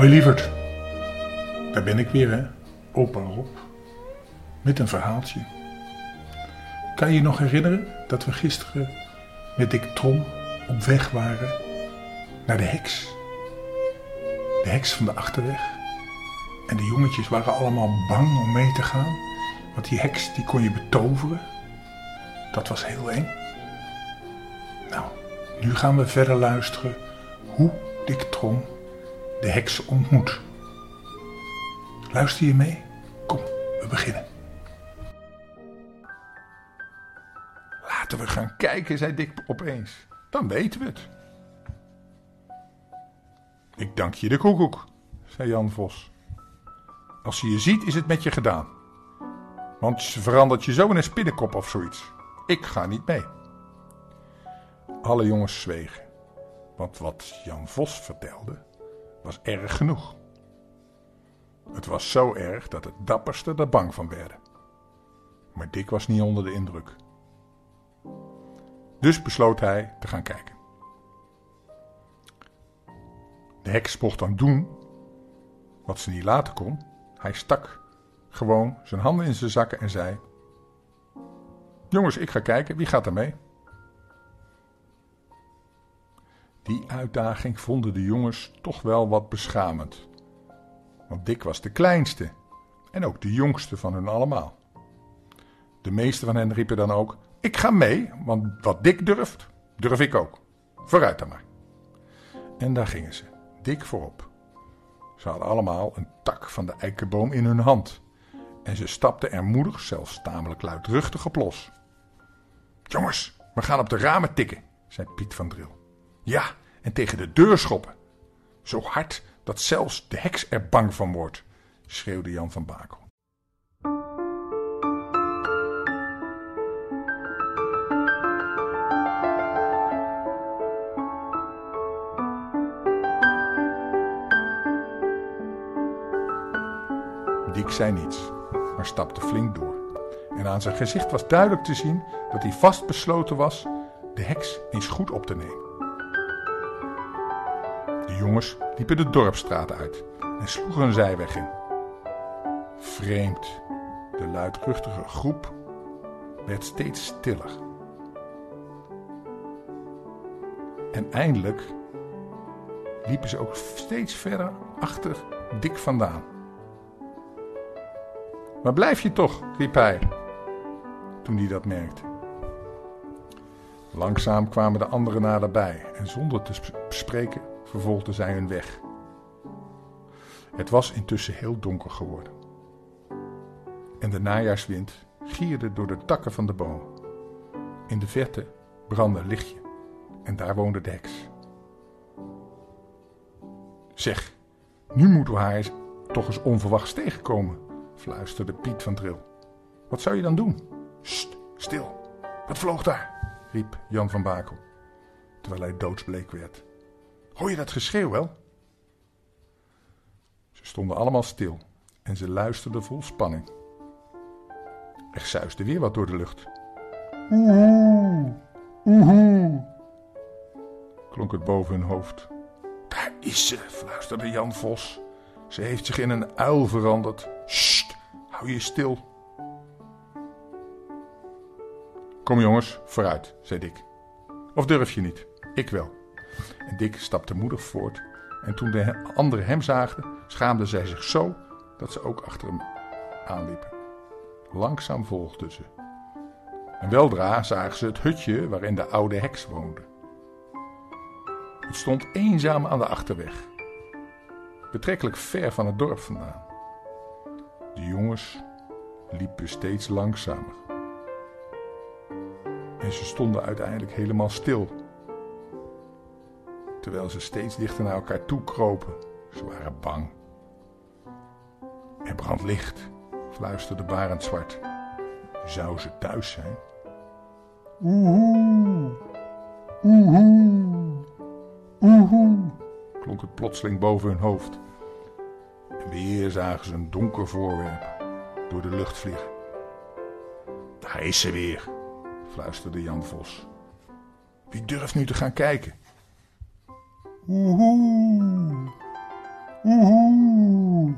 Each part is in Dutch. Hoi lieverd, daar ben ik weer hè, Opa Rob, met een verhaaltje. Kan je je nog herinneren dat we gisteren met Dik Trom op weg waren naar de heks? De heks van de Achterweg. En de jongetjes waren allemaal bang om mee te gaan, want die heks die kon je betoveren. Dat was heel eng. Nou, nu gaan we verder luisteren hoe Dik Trom de heks ontmoet. Luister je mee? Kom, we beginnen. Laten we gaan kijken, zei Dik opeens. Dan weten we het. Ik dank je de koekoek, zei Jan Vos. Als ze je ziet, is het met je gedaan. Want ze verandert je zo in een spinnenkop of zoiets. Ik ga niet mee. Alle jongens zwegen. Want wat Jan Vos vertelde, was erg genoeg. Het was zo erg dat de dapperste er bang van werden. Maar Dik was niet onder de indruk. Dus besloot hij te gaan kijken. De heks mocht dan doen wat ze niet laten kon. Hij stak gewoon zijn handen in zijn zakken en zei: jongens, ik ga kijken, wie gaat er mee? Die uitdaging vonden de jongens toch wel wat beschamend. Want Dik was de kleinste en ook de jongste van hun allemaal. De meeste van hen riepen dan ook: ik ga mee, want wat Dik durft, durf ik ook. Vooruit dan maar. En daar gingen ze, Dik voorop. Ze hadden allemaal een tak van de eikenboom in hun hand. En ze stapten er moedig, zelfs tamelijk luidruchtig op los. Jongens, we gaan op de ramen tikken, zei Piet van Dril. Ja, en tegen de deur schoppen. Zo hard dat zelfs de heks er bang van wordt, schreeuwde Jan van Bakel. Dik zei niets, maar stapte flink door. En aan zijn gezicht was duidelijk te zien dat hij vastbesloten was de heks eens goed op te nemen. De jongens liepen de dorpsstraat uit en sloegen een zijweg in. Vreemd, de luidruchtige groep werd steeds stiller. En eindelijk liepen ze ook steeds verder achter Dik vandaan. Waar blijf je toch, riep hij, toen hij dat merkte. Langzaam kwamen de anderen naderbij en zonder te spreken vervolgden zij hun weg. Het was intussen heel donker geworden. En de najaarswind gierde door de takken van de bomen. In de verte brandde een lichtje en daar woonde de heks. Zeg, nu moeten we haar toch eens onverwachts tegenkomen, fluisterde Piet van Dril. Wat zou je dan doen? Sst, stil, wat vloog daar? Riep Jan van Bakel, terwijl hij doodsbleek werd. Hoor je dat geschreeuw wel? Ze stonden allemaal stil en ze luisterden vol spanning. Er suisde weer wat door de lucht. Oehoe, oehoe, klonk het boven hun hoofd. Daar is ze, fluisterde Jan Vos. Ze heeft zich in een uil veranderd. Sst, hou je stil. Kom jongens, vooruit, zei Dik. Of durf je niet? Ik wel. En Dik stapte moedig voort en toen de anderen hem zagen, schaamden zij zich zo dat ze ook achter hem aanliepen. Langzaam volgden ze. En weldra zagen ze het hutje waarin de oude heks woonde. Het stond eenzaam aan de Achterweg, betrekkelijk ver van het dorp vandaan. De jongens liepen steeds langzamer. En ze stonden uiteindelijk helemaal stil, terwijl ze steeds dichter naar elkaar toe kropen. Ze waren bang. Er brandt licht, fluisterde Barend Zwart. Zou ze thuis zijn? Oehoe, oehoe, oehoe, klonk het plotseling boven hun hoofd. En weer zagen ze een donker voorwerp door de lucht vliegen. Daar is ze weer, fluisterde Jan Vos. Wie durft nu te gaan kijken? Oehoe, Oehoe.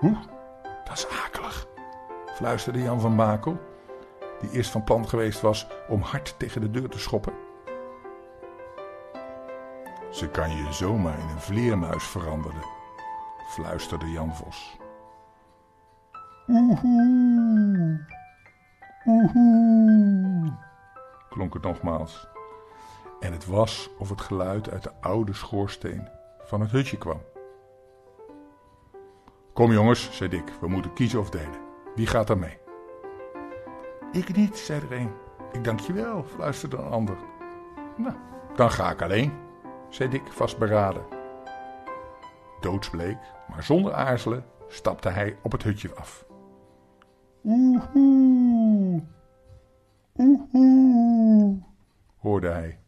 Huh? Dat is akelig, fluisterde Jan van Bakel, die eerst van plan geweest was om hard tegen de deur te schoppen. Ze kan je zomaar in een vleermuis veranderen, fluisterde Jan Vos. Oehoe. Oehoe, klonk het nogmaals. En het was of het geluid uit de oude schoorsteen van het hutje kwam. Kom jongens, zei Dik, we moeten kiezen of delen. Wie gaat er mee? Ik niet, zei er een. Ik dank je wel, fluisterde een ander. Nou, dan ga ik alleen, zei Dik vastberaden. Doodsbleek, maar zonder aarzelen, stapte hij op het hutje af. Oehoe, oehoe, hoorde hij.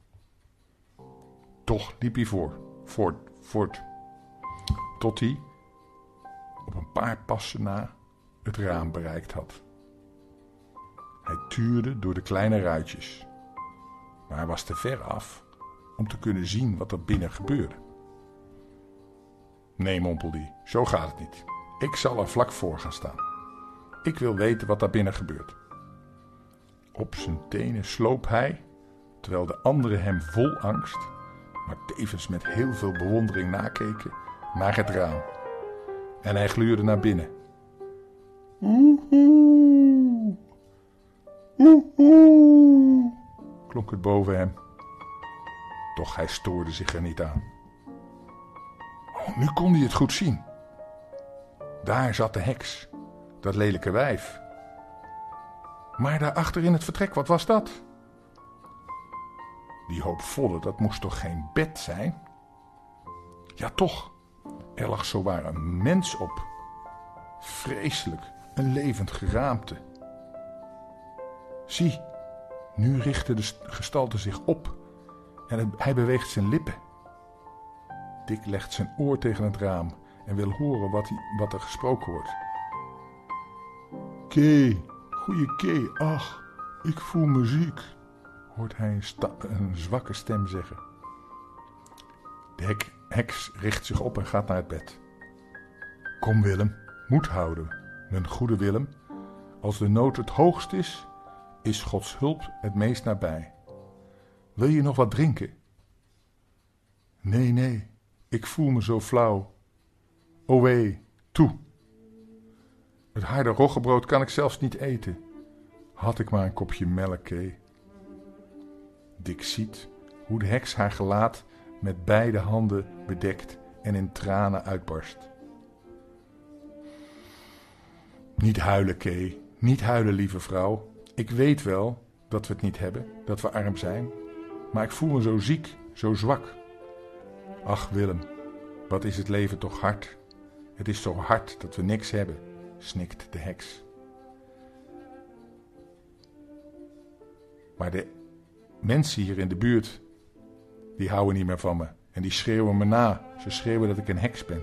Toch liep hij voort, tot hij op een paar passen na het raam bereikt had. Hij tuurde door de kleine ruitjes, maar hij was te ver af om te kunnen zien wat er binnen gebeurde. Nee, mompelde hij, zo gaat het niet. Ik zal er vlak voor gaan staan. Ik wil weten wat daar binnen gebeurt. Op zijn tenen sloop hij, terwijl de anderen hem vol angst, maar tevens met heel veel bewondering nakeken, naar het raam. En hij gluurde naar binnen. Oehoe, oehoe, klonk het boven hem. Doch hij stoorde zich er niet aan. Oh, nu kon hij het goed zien. Daar zat de heks, dat lelijke wijf. Maar daarachter in het vertrek, wat was dat? Die hoop vodden, dat moest toch geen bed zijn? Ja, toch. Er lag zowaar een mens op. Vreselijk, een levend geraamte. Zie, nu richtte de gestalte zich op en hij beweegt zijn lippen. Dik legt zijn oor tegen het raam en wil horen wat er gesproken wordt. Kee, goeie Kee, ach, ik voel me ziek, hoort hij een zwakke stem zeggen. De heks richt zich op en gaat naar het bed. Kom Willem, moed houden, mijn goede Willem. Als de nood het hoogst is, is Gods hulp het meest nabij. Wil je nog wat drinken? Nee, ik voel me zo flauw. O wee, toe. Het harde roggebrood kan ik zelfs niet eten. Had ik maar een kopje melk, Kee. Dik ziet hoe de heks haar gelaat met beide handen bedekt en in tranen uitbarst. Niet huilen, Kee. Niet huilen, lieve vrouw. Ik weet wel dat we het niet hebben, dat we arm zijn. Maar ik voel me zo ziek, zo zwak. Ach, Willem, wat is het leven toch hard. Het is zo hard dat we niks hebben, snikt de heks. Maar de mensen hier in de buurt, die houden niet meer van me. En die schreeuwen me na. Ze schreeuwen dat ik een heks ben.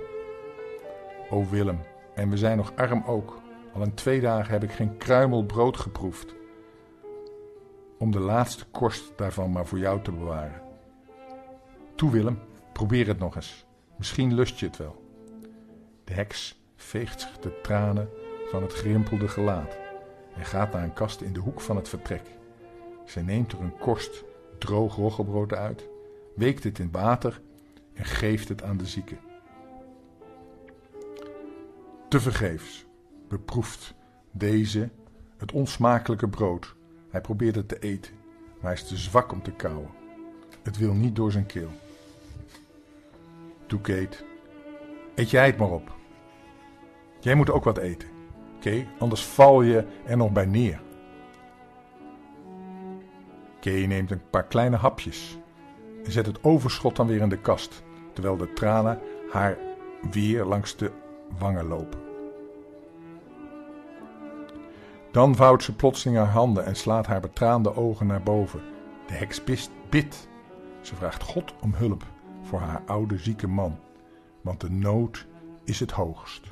O Willem, en we zijn nog arm ook. Al in 2 dagen heb ik geen kruimel brood geproefd. Om de laatste korst daarvan maar voor jou te bewaren. Toe Willem, probeer het nog eens. Misschien lust je het wel. De heks veegt zich de tranen van het gerimpelde gelaat. En gaat naar een kast in de hoek van het vertrek. Zij neemt er een korst droog roggebrood uit, weekt het in water en geeft het aan de zieke. Tevergeefs beproeft deze het onsmakelijke brood. Hij probeert het te eten, maar hij is te zwak om te kauwen. Het wil niet door zijn keel. Toe Kate, eet jij het maar op. Jij moet ook wat eten, Kee, anders val je er nog bij neer. Kee neemt een paar kleine hapjes en zet het overschot dan weer in de kast, terwijl de tranen haar weer langs de wangen lopen. Dan vouwt ze plotseling haar handen en slaat haar betraande ogen naar boven. De heks bidt. Ze vraagt God om hulp voor haar oude zieke man, want de nood is het hoogst.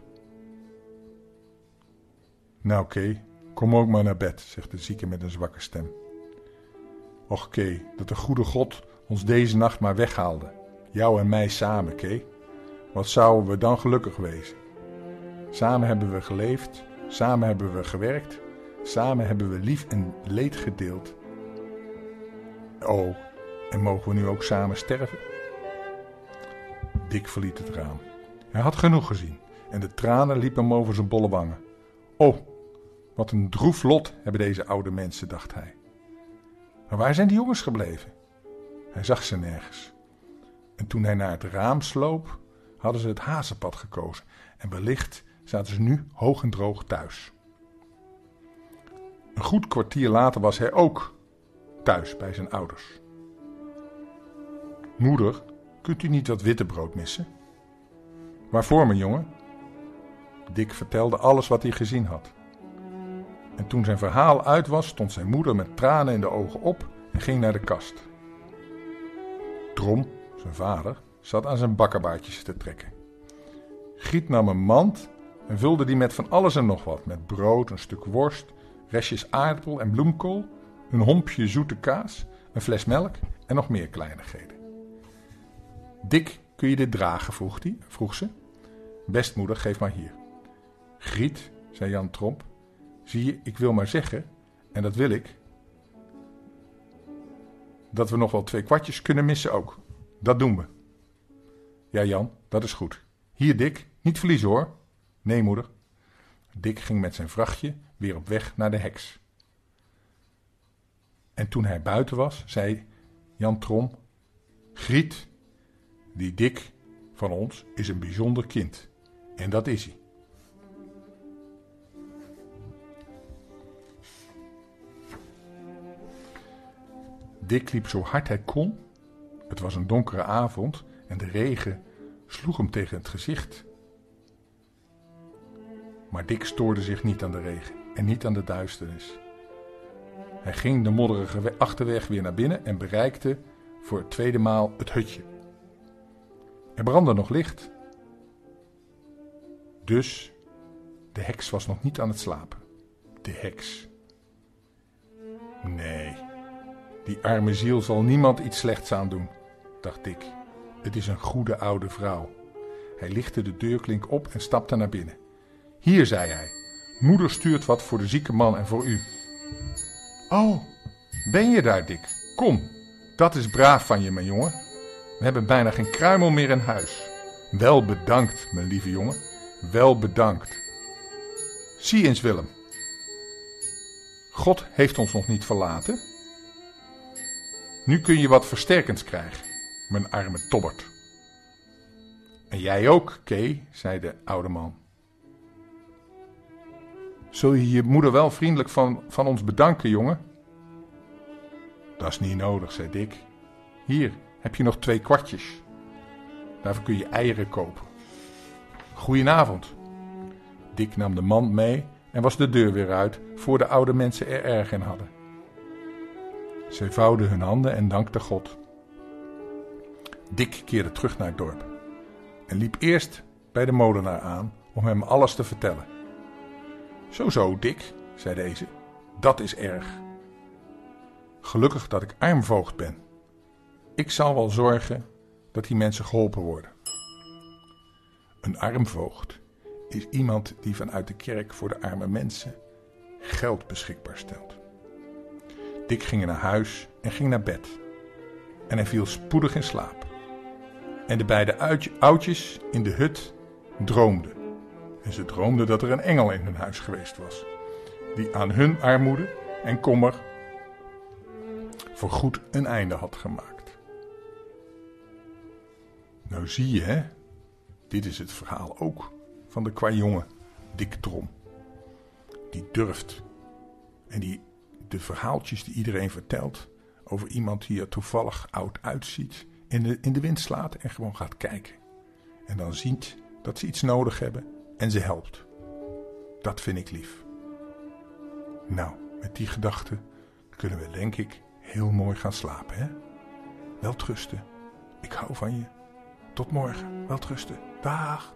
Nou Kee, kom ook maar naar bed, zegt de zieke met een zwakke stem. Och Kee, dat de goede God ons deze nacht maar weghaalde. Jou en mij samen, Kee. Wat zouden we dan gelukkig wezen? Samen hebben we geleefd, samen hebben we gewerkt, samen hebben we lief en leed gedeeld. Oh, en mogen we nu ook samen sterven? Dik verliet het raam. Hij had genoeg gezien en de tranen liepen hem over zijn bolle wangen. Oh, wat een droef lot hebben deze oude mensen, dacht hij. Maar waar zijn die jongens gebleven? Hij zag ze nergens. En toen hij naar het raam sloop, hadden ze het hazenpad gekozen en wellicht zaten ze nu hoog en droog thuis. Een goed kwartier later was hij ook thuis bij zijn ouders. Moeder, kunt u niet wat wittebrood missen? Waarvoor, mijn jongen? Dik vertelde alles wat hij gezien had. En toen zijn verhaal uit was, stond zijn moeder met tranen in de ogen op en ging naar de kast. Trom, zijn vader, zat aan zijn bakkenbaardjes te trekken. Griet nam een mand en vulde die met van alles en nog wat. Met brood, een stuk worst, restjes aardappel en bloemkool, een hompje zoete kaas, een fles melk en nog meer kleinigheden. Dik, kun je dit dragen, vroeg ze. Best moeder, geef maar hier. Griet, zei Jan Tromp, zie je, ik wil maar zeggen, en dat wil ik, dat we nog wel 2 kwartjes kunnen missen ook. Dat doen we. Ja Jan, dat is goed. Hier Dik, niet verliezen hoor. Nee moeder. Dik ging met zijn vrachtje weer op weg naar de heks. En toen hij buiten was, zei Jan Trom, Griet, die Dik van ons is een bijzonder kind. En dat is hij. Dik liep zo hard hij kon. Het was een donkere avond en de regen sloeg hem tegen het gezicht. Maar Dik stoorde zich niet aan de regen en niet aan de duisternis. Hij ging de modderige achterweg weer naar binnen en bereikte voor het tweede maal het hutje. Er brandde nog licht. Dus de heks was nog niet aan het slapen. De heks. Nee, die arme ziel zal niemand iets slechts aandoen, dacht Dik. Het is een goede oude vrouw. Hij lichtte de deurklink op en stapte naar binnen. Hier, zei hij, moeder stuurt wat voor de zieke man en voor u. Oh, ben je daar, Dik? Kom, dat is braaf van je, mijn jongen. We hebben bijna geen kruimel meer in huis. Wel bedankt, mijn lieve jongen. Wel bedankt. Zie eens, Willem. God heeft ons nog niet verlaten. Nu kun je wat versterkends krijgen, mijn arme tobbert. En jij ook, Kee, zei de oude man. Zul je je moeder wel vriendelijk van ons bedanken, jongen? Dat is niet nodig, zei Dik. Hier heb je nog 2 kwartjes. Daarvoor kun je eieren kopen. Goedenavond. Dik nam de mand mee en was de deur weer uit, voor de oude mensen er erg in hadden. Zij vouwden hun handen en dankten God. Dik keerde terug naar het dorp en liep eerst bij de molenaar aan om hem alles te vertellen. Zo, Dik, zei deze, dat is erg. Gelukkig dat ik armvoogd ben. Ik zal wel zorgen dat die mensen geholpen worden. Een armvoogd is iemand die vanuit de kerk voor de arme mensen geld beschikbaar stelt. Dik ging naar huis en ging naar bed. En hij viel spoedig in slaap. En de beide oudjes in de hut droomden. En ze droomden dat er een engel in hun huis geweest was. Die aan hun armoede en kommer voorgoed een einde had gemaakt. Nou zie je, hè. Dit is het verhaal ook van de kwajongen Dik Trom. Die durft. En die de verhaaltjes die iedereen vertelt over iemand die er toevallig oud uitziet, in de wind slaat en gewoon gaat kijken. En dan ziet dat ze iets nodig hebben en ze helpt. Dat vind ik lief. Nou, met die gedachten kunnen we denk ik heel mooi gaan slapen, hè? Wel trusten. Ik hou van je. Tot morgen. Wel trusten. Dag.